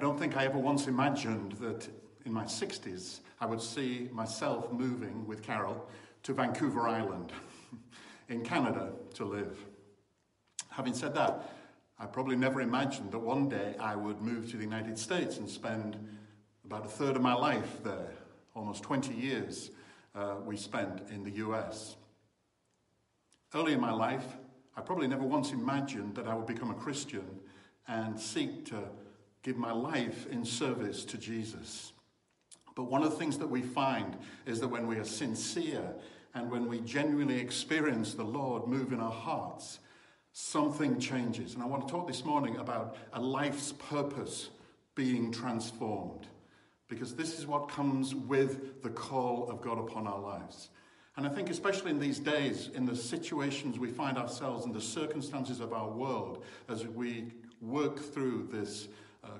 I don't think I ever once imagined that in my 60s I would see myself moving with Carol to Vancouver Island in Canada to live. Having said that, I probably never imagined that one day I would move to the United States and spend about a third of my life there. Almost 20 years we spent in the US. Early in my life, I probably never once imagined that I would become a Christian and seek to give my life in service to Jesus. But one of the things that we find is that when we are sincere and when we genuinely experience the Lord move in our hearts, something changes. And I want to talk this morning about a life's purpose being transformed, because this is what comes with the call of God upon our lives. And I think especially in these days, in the situations we find ourselves, in the circumstances of our world, as we work through this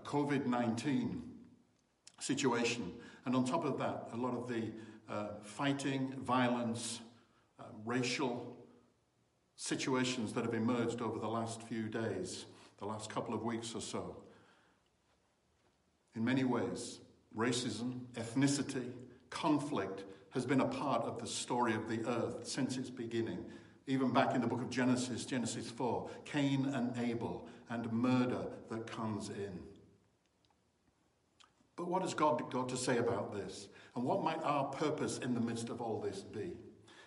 COVID-19 situation, and on top of that, a lot of the fighting, violence, racial situations that have emerged over the last few days, the last couple of weeks or so. In many ways, racism, ethnicity, conflict has been a part of the story of the earth since its beginning. Even back in the book of Genesis, Genesis 4, Cain and Abel, and murder that comes in. But what has God got to say about this? And what might our purpose in the midst of all this be?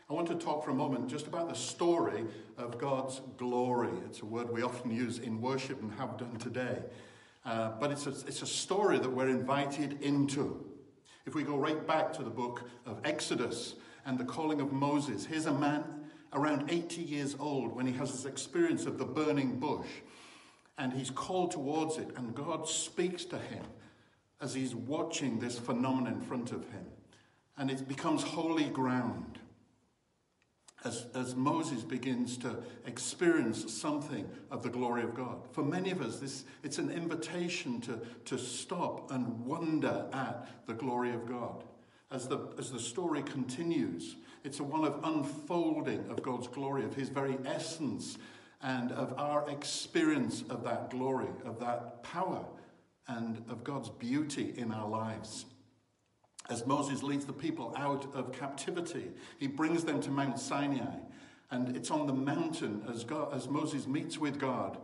I want to talk for a moment just about the story of God's glory. It's a word we often use in worship and have done today. But it's a story that we're invited into. If we go right back to the book of Exodus and the calling of Moses, here's a man around 80 years old when he has this experience of the burning bush. And he's called towards it, and God speaks to him as he's watching this phenomenon in front of him. And it becomes holy ground. As Moses begins to experience something of the glory of God. For many of us, it's an invitation to stop and wonder at the glory of God. As the story continues, it's a one of unfolding of God's glory, of his very essence, and of our experience of that glory, of that power, and of God's beauty in our lives. As Moses leads the people out of captivity, he brings them to Mount Sinai. And it's on the mountain as Moses meets with God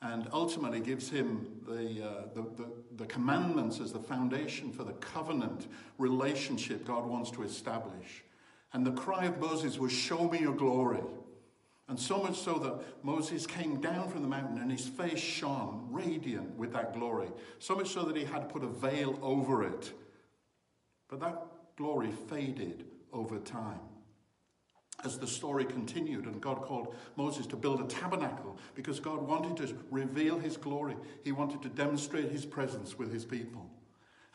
and ultimately gives him the commandments as the foundation for the covenant relationship God wants to establish. And the cry of Moses was, "Show me your glory." And so much so that Moses came down from the mountain and his face shone radiant with that glory. So much so that he had to put a veil over it. But that glory faded over time. As the story continued and God called Moses to build a tabernacle because God wanted to reveal his glory. He wanted to demonstrate his presence with his people.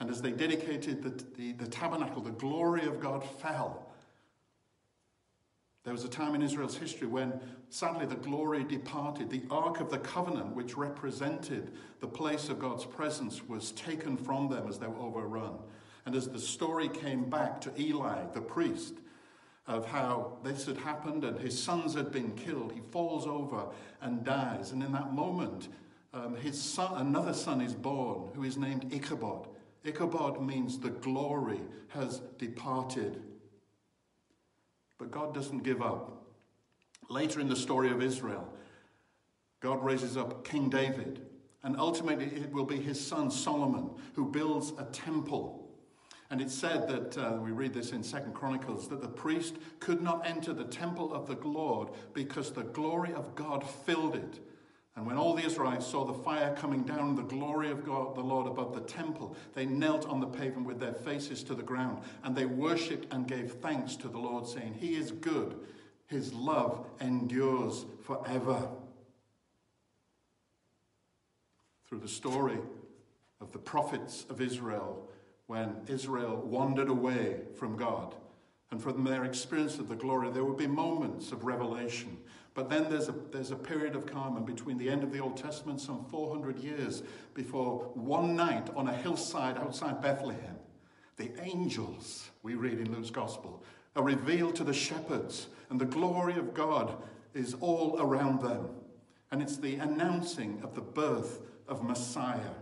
And as they dedicated the tabernacle, the glory of God fell. There was a time in Israel's history when sadly the glory departed. The Ark of the Covenant, which represented the place of God's presence, was taken from them as they were overrun. And as the story came back to Eli, the priest, of how this had happened and his sons had been killed, he falls over and dies. And in that moment, another son is born who is named Ichabod. Ichabod means the glory has departed. But God doesn't give up. Later in the story of Israel, God raises up King David. And ultimately it will be his son Solomon who builds a temple. And it's said that, we read this in 2 Chronicles, that the priest could not enter the temple of the Lord because the glory of God filled it. And when all the Israelites saw the fire coming down, the glory of God, the Lord above the temple, they knelt on the pavement with their faces to the ground, and they worshipped and gave thanks to the Lord, saying, "He is good, his love endures forever." Through the story of the prophets of Israel, when Israel wandered away from God and from their experience of the glory, there would be moments of revelation. But then there's a period of calm, and between the end of the Old Testament, some 400 years before one night on a hillside outside Bethlehem, the angels, we read in Luke's Gospel, are revealed to the shepherds, and the glory of God is all around them. And it's the announcing of the birth of Messiah.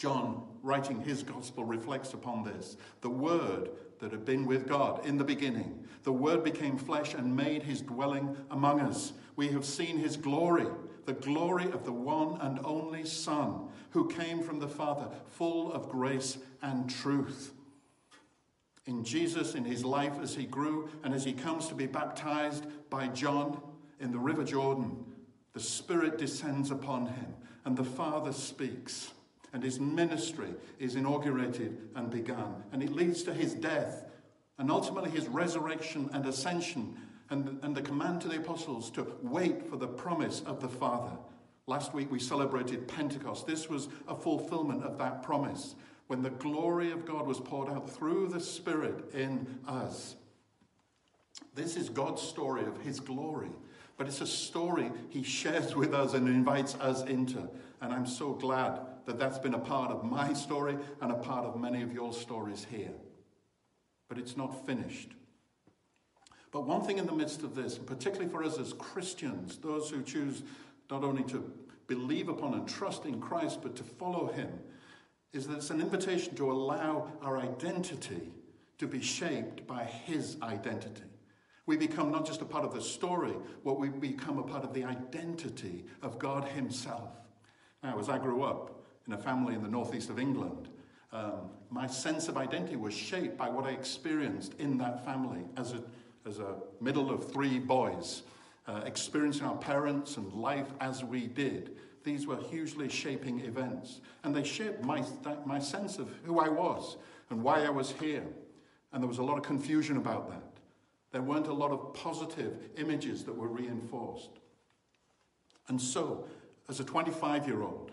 John, writing his gospel, reflects upon this. The Word that had been with God in the beginning. The Word became flesh and made his dwelling among us. We have seen his glory, the glory of the one and only Son, who came from the Father, full of grace and truth. In Jesus, in his life as he grew and as he comes to be baptized by John in the River Jordan, the Spirit descends upon him and the Father speaks. And his ministry is inaugurated and begun. And it leads to his death and ultimately his resurrection and ascension and the command to the apostles to wait for the promise of the Father. Last week we celebrated Pentecost. This was a fulfillment of that promise when the glory of God was poured out through the Spirit in us. This is God's story of his glory. But it's a story he shares with us and invites us into. And I'm so glad that that's been a part of my story and a part of many of your stories here. But it's not finished. But one thing in the midst of this, and particularly for us as Christians, those who choose not only to believe upon and trust in Christ, but to follow him, is that it's an invitation to allow our identity to be shaped by his identity. We become not just a part of the story, but we become a part of the identity of God himself. Now, as I grew up in a family in the northeast of England, my sense of identity was shaped by what I experienced in that family as a middle of three boys, experiencing our parents and life as we did. These were hugely shaping events, and they shaped my sense of who I was and why I was here, and there was a lot of confusion about that. There weren't a lot of positive images that were reinforced. And so, as a 25-year-old,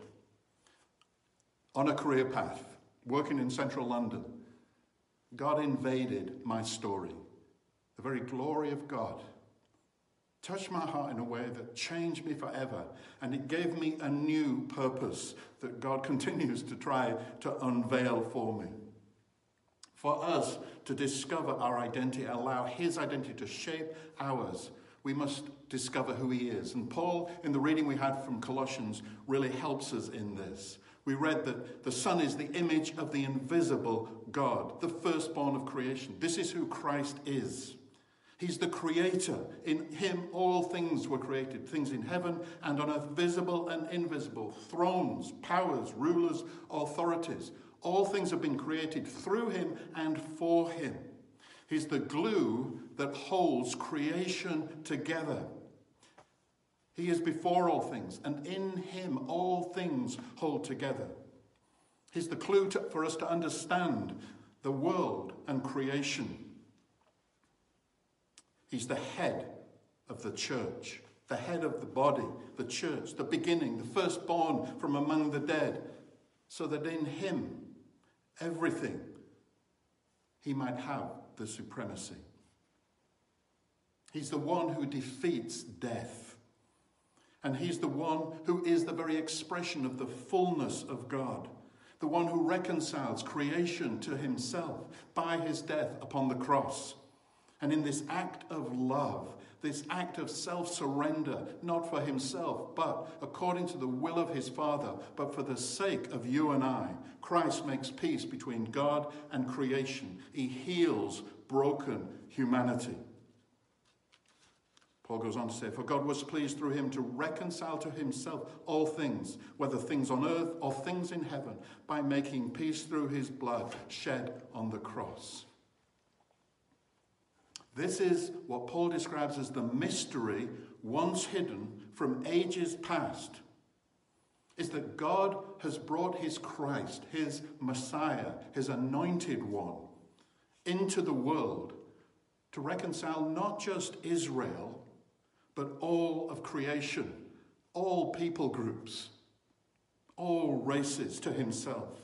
on a career path, working in central London, God invaded my story. The very glory of God touched my heart in a way that changed me forever, and it gave me a new purpose that God continues to try to unveil for me. For us to discover our identity, allow his identity to shape ours, we must discover who he is. And Paul, in the reading we had from Colossians, really helps us in this. We read that the Son is the image of the invisible God, the firstborn of creation. This is who Christ is. He's the creator. In him all things were created, things in heaven and on earth, visible and invisible, thrones, powers, rulers, authorities. All things have been created through him and for him. He's the glue that holds creation together. He is before all things, and in him all things hold together. He's the clue for us to understand the world and creation. He's the head of the church, the head of the body, the church, the beginning, the firstborn from among the dead, so that in him, everything, he might have the supremacy. He's the one who defeats death. And he's the one who is the very expression of the fullness of God. The one who reconciles creation to himself by his death upon the cross. And in this act of love, this act of self-surrender, not for himself, but according to the will of his Father, but for the sake of you and I, Christ makes peace between God and creation. He heals broken humanity. Paul goes on to say, "For God was pleased through him to reconcile to himself all things, whether things on earth or things in heaven, by making peace through his blood shed on the cross." This is what Paul describes as the mystery once hidden from ages past. It's that God has brought his Christ, his Messiah, his anointed one, into the world to reconcile not just Israel, but all of creation, all people groups, all races to himself.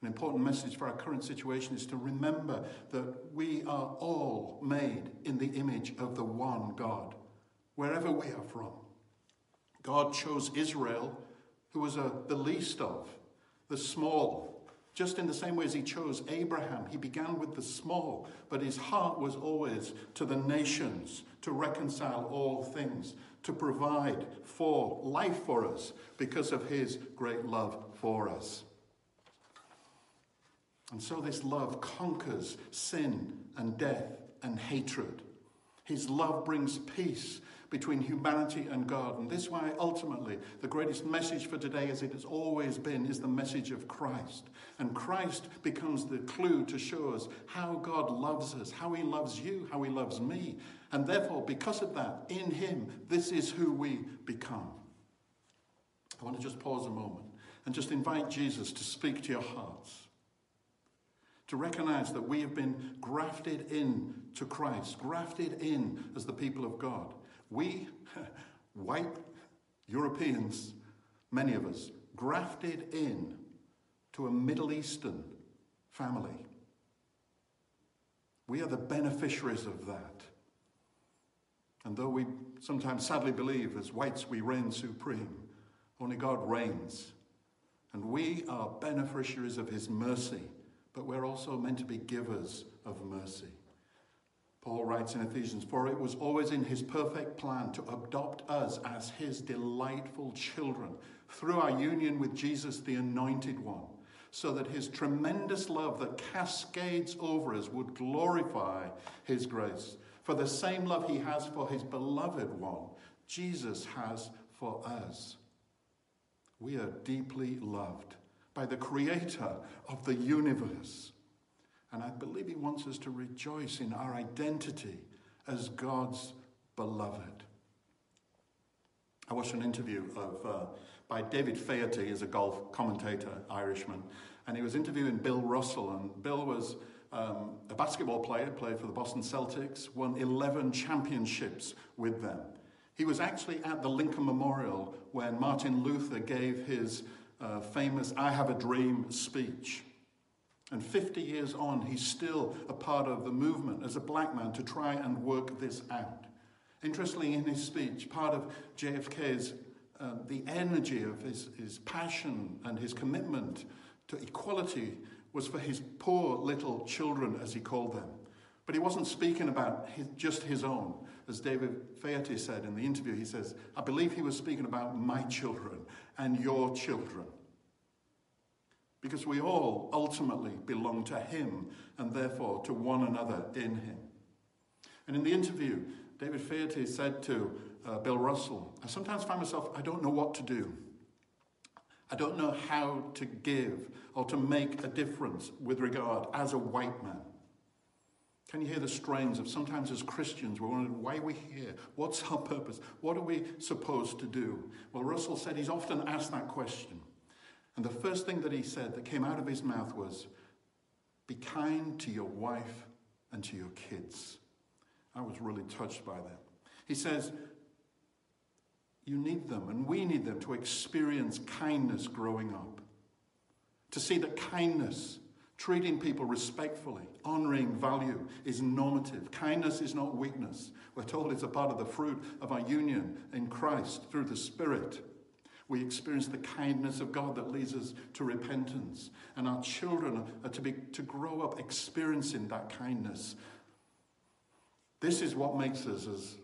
An important message for our current situation is to remember that we are all made in the image of the one God, wherever we are from. God chose Israel, who was the least of, the small, Just in the same way as he chose Abraham, he began with the small, but his heart was always to the nations, to reconcile all things, to provide for life for us because of his great love for us. And so this love conquers sin and death and hatred. His love brings peace between humanity and God. And this is why ultimately the greatest message for today, as it has always been, is the message of Christ. And Christ becomes the clue to show us how God loves us, how he loves you, how he loves me. And therefore, because of that, in him, this is who we become. I want to just pause a moment and just invite Jesus to speak to your hearts. To recognize that we have been grafted in to Christ, grafted in as the people of God. We, white Europeans, many of us, grafted in to a Middle Eastern family. We are the beneficiaries of that. And though we sometimes sadly believe as whites we reign supreme, only God reigns. And we are beneficiaries of his mercy, but we're also meant to be givers of mercy. Paul writes in Ephesians, for it was always in his perfect plan to adopt us as his delightful children through our union with Jesus, the Anointed One, so that his tremendous love that cascades over us would glorify his grace. For the same love he has for his beloved one, Jesus has for us. We are deeply loved by the Creator of the universe. And I believe he wants us to rejoice in our identity as God's beloved. I watched an interview of by David Feherty, who's a golf commentator, Irishman, and he was interviewing Bill Russell. And Bill was a basketball player, played for the Boston Celtics, won 11 championships with them. He was actually at the Lincoln Memorial when Martin Luther gave his famous I Have a Dream speech. And 50 years on, he's still a part of the movement as a black man to try and work this out. Interestingly, in his speech, part of JFK's, the energy of his passion and his commitment to equality was for his poor little children, as he called them. But he wasn't speaking about just his own. As David Feherty said in the interview, he says, I believe he was speaking about my children and your children. Because we all ultimately belong to him and therefore to one another in him. And in the interview, David Feherty said to Bill Russell, I sometimes find myself, I don't know what to do. I don't know how to give or to make a difference with regard as a white man. Can you hear the strains of sometimes as Christians, we're wondering why we're here? What's our purpose? What are we supposed to do? Well, Russell said he's often asked that question. And the first thing that he said that came out of his mouth was, be kind to your wife and to your kids. I was really touched by that. He says, you need them and we need them to experience kindness growing up. To see that kindness, treating people respectfully, honoring value is normative. Kindness is not weakness. We're told it's a part of the fruit of our union in Christ through the Spirit. We experience the kindness of God that leads us to repentance. And our children are to grow up experiencing that kindness. This is what makes us, as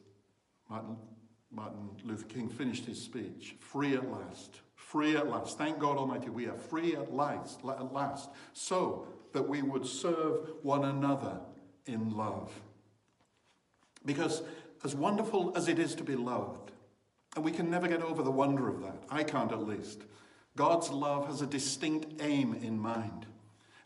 Martin Luther King finished his speech, free at last. Free at last. Thank God Almighty, we are free at last, so that we would serve one another in love. Because as wonderful as it is to be loved, and we can never get over the wonder of that. I can't, at least. God's love has a distinct aim in mind.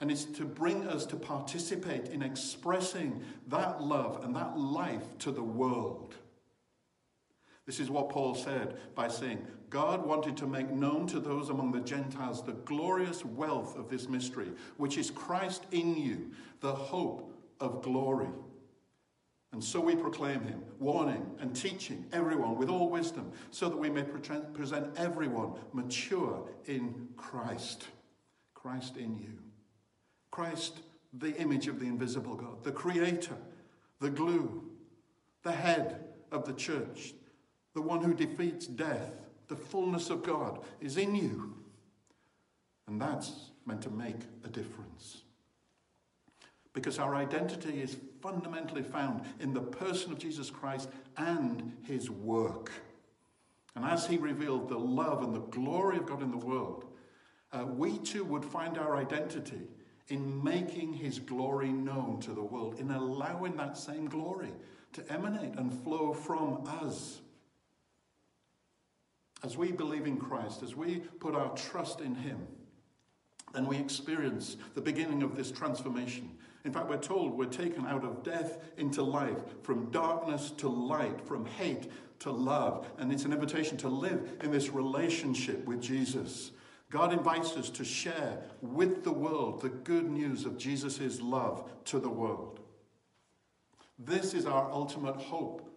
And it's to bring us to participate in expressing that love and that life to the world. This is what Paul said by saying, God wanted to make known to those among the Gentiles the glorious wealth of this mystery, which is Christ in you, the hope of glory. And so we proclaim him, warning and teaching everyone with all wisdom, so that we may present everyone mature in Christ. Christ in you. Christ, the image of the invisible God, the creator, the glue, the head of the church, the one who defeats death, the fullness of God is in you. And that's meant to make a difference. Because our identity is fundamentally found in the person of Jesus Christ and his work. And as he revealed the love and the glory of God in the world, we too would find our identity in making his glory known to the world, in allowing that same glory to emanate and flow from us. As we believe in Christ, as we put our trust in him, then we experience the beginning of this transformation. In fact, we're told we're taken out of death into life, from darkness to light, from hate to love. And it's an invitation to live in this relationship with Jesus. God invites us to share with the world the good news of Jesus' love to the world. This is our ultimate hope,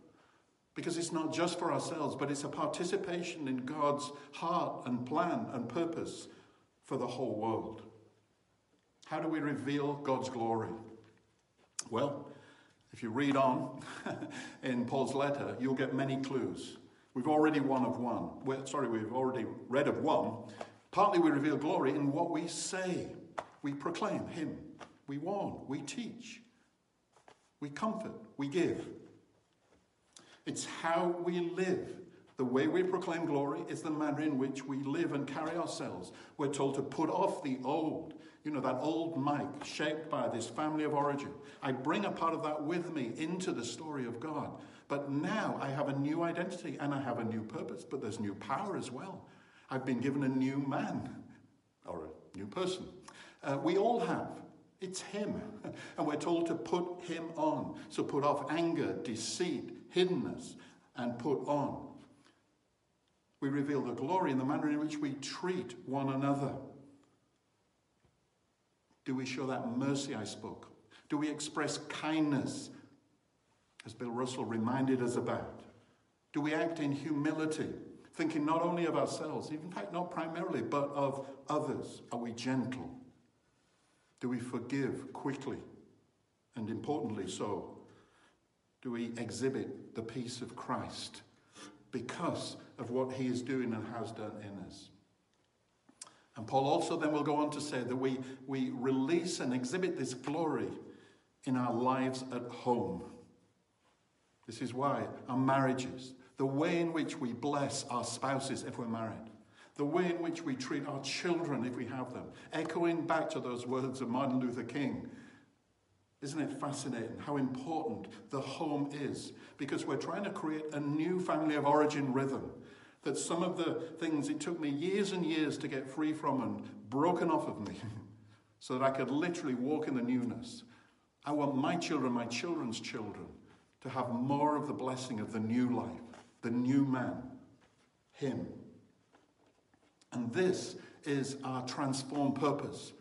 because it's not just for ourselves, but it's a participation in God's heart and plan and purpose for the whole world. How do we reveal God's glory? Well, if you read on in Paul's letter, you'll get many clues. We've already read of one. Partly we reveal glory in what we say. We proclaim him. We warn. We teach. We comfort. We give. It's how we live. The way we proclaim glory is the manner in which we live and carry ourselves. We're told to put off the old, that old Mike shaped by this family of origin. I bring a part of that with me into the story of God. But now I have a new identity and I have a new purpose, but there's new power as well. I've been given a new man or a new person. We all have. It's him. And we're told to put him on. So put off anger, deceit, hiddenness, and put on. We reveal the glory in the manner in which we treat one another. Do we show that mercy I spoke? Do we express kindness, as Bill Russell reminded us about? Do we act in humility, thinking not only of ourselves, in fact not primarily, but of others? Are we gentle? Do we forgive quickly? And importantly so, do we exhibit the peace of Christ? Because of what he is doing and has done in us. And Paul also then will go on to say that we release and exhibit this glory in our lives at home. This is why our marriages, the way in which we bless our spouses if we're married, the way in which we treat our children if we have them, echoing back to those words of Martin Luther King. Isn't it fascinating how important the home is? Because we're trying to create a new family of origin rhythm. That some of the things it took me years and years to get free from and broken off of me so that I could literally walk in the newness. I want my children, my children's children, to have more of the blessing of the new life, the new man, him. And this is our transformed purpose,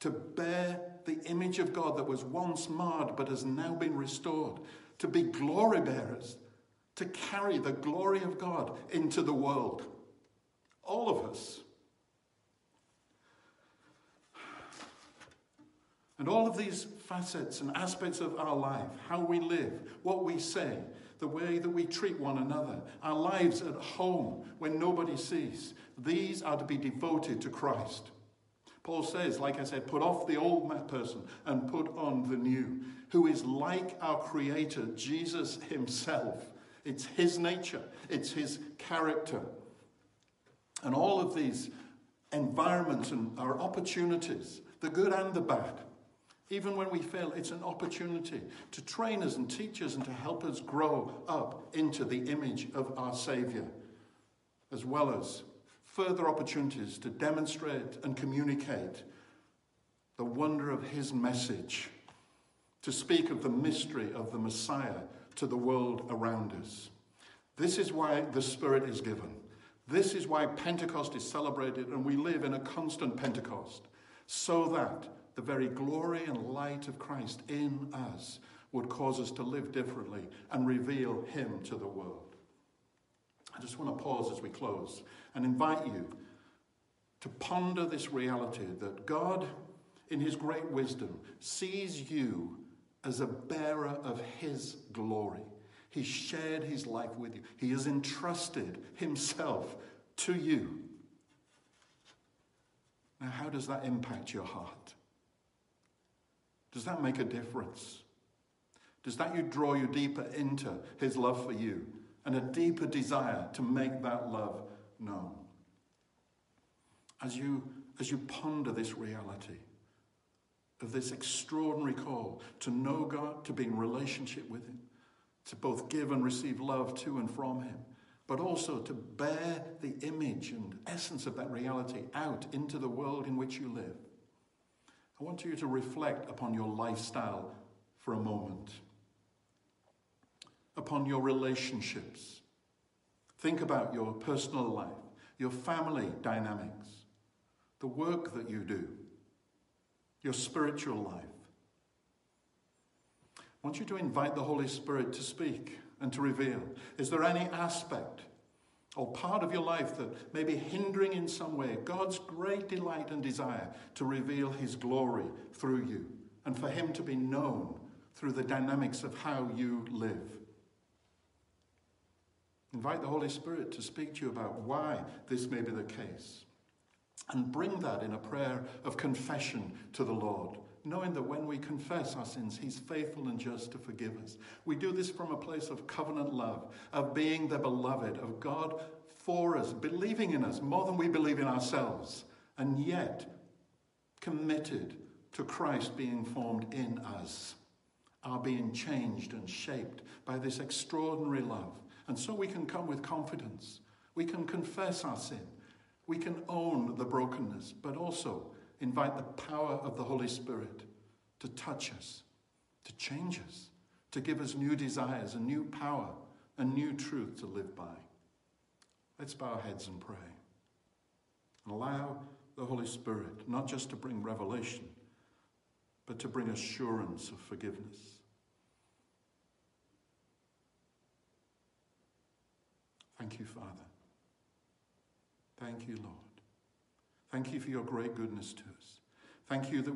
to bear the image of God that was once marred but has now been restored, to be glory bearers, to carry the glory of God into the world. All of us. And all of these facets and aspects of our life, how we live, what we say, the way that we treat one another, our lives at home when nobody sees, these are to be devoted to Christ. Paul says, like I said, put off the old person and put on the new, who is like our Creator, Jesus himself. It's his nature. It's his character. And all of these environments are opportunities, the good and the bad. Even when we fail, it's an opportunity to train us and teach us and to help us grow up into the image of our Savior, as well as further opportunities to demonstrate and communicate the wonder of his message, to speak of the mystery of the Messiah to the world around us. This is why the Spirit is given. This is why Pentecost is celebrated, and we live in a constant Pentecost, so that the very glory and light of Christ in us would cause us to live differently and reveal him to the world. I just want to pause as we close and invite you to ponder this reality that God, in his great wisdom, sees you as a bearer of his glory. He shared his life with you. He has entrusted himself to you. Now, how does that impact your heart? Does that make a difference? Does that draw you deeper into his love for you and a deeper desire to make that love known? As you ponder this reality of this extraordinary call to know God, to be in relationship with him, to both give and receive love to and from him, but also to bear the image and essence of that reality out into the world in which you live. I want you to reflect upon your lifestyle for a moment, upon your relationships. Think about your personal life, your family dynamics, the work that you do, your spiritual life. I want you to invite the Holy Spirit to speak and to reveal. Is there any aspect or part of your life that may be hindering in some way God's great delight and desire to reveal his glory through you and for him to be known through the dynamics of how you live? Invite the Holy Spirit to speak to you about why this may be the case. And bring that in a prayer of confession to the Lord, knowing that when we confess our sins, he's faithful and just to forgive us. We do this from a place of covenant love, of being the beloved of God for us, believing in us more than we believe in ourselves, and yet committed to Christ being formed in us, our being changed and shaped by this extraordinary love. And so we can come with confidence. We can confess our sin. We can own the brokenness, but also invite the power of the Holy Spirit to touch us, to change us, to give us new desires, a new power, a new truth to live by. Let's bow our heads and pray. And allow the Holy Spirit not just to bring revelation, but to bring assurance of forgiveness. Thank you, Father. Thank you, Lord. Thank you for your great goodness to us. Thank you that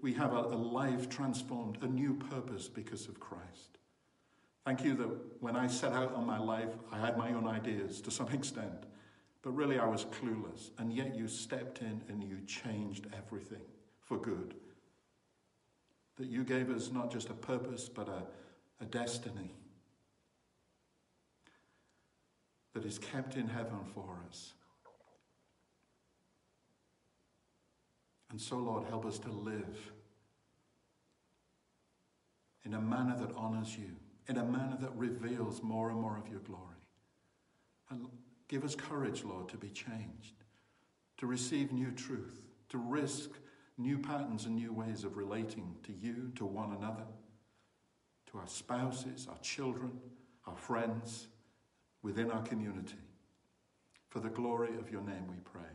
we have a life transformed, a new purpose because of Christ. Thank you that when I set out on my life, I had my own ideas to some extent, but really I was clueless, and yet you stepped in and you changed everything for good. That you gave us not just a purpose, but a destiny that is kept in heaven for us. And so, Lord, help us to live in a manner that honors you, in a manner that reveals more and more of your glory. And give us courage, Lord, to be changed, to receive new truth, to risk new patterns and new ways of relating to you, to one another, to our spouses, our children, our friends, within our community. For the glory of your name we pray.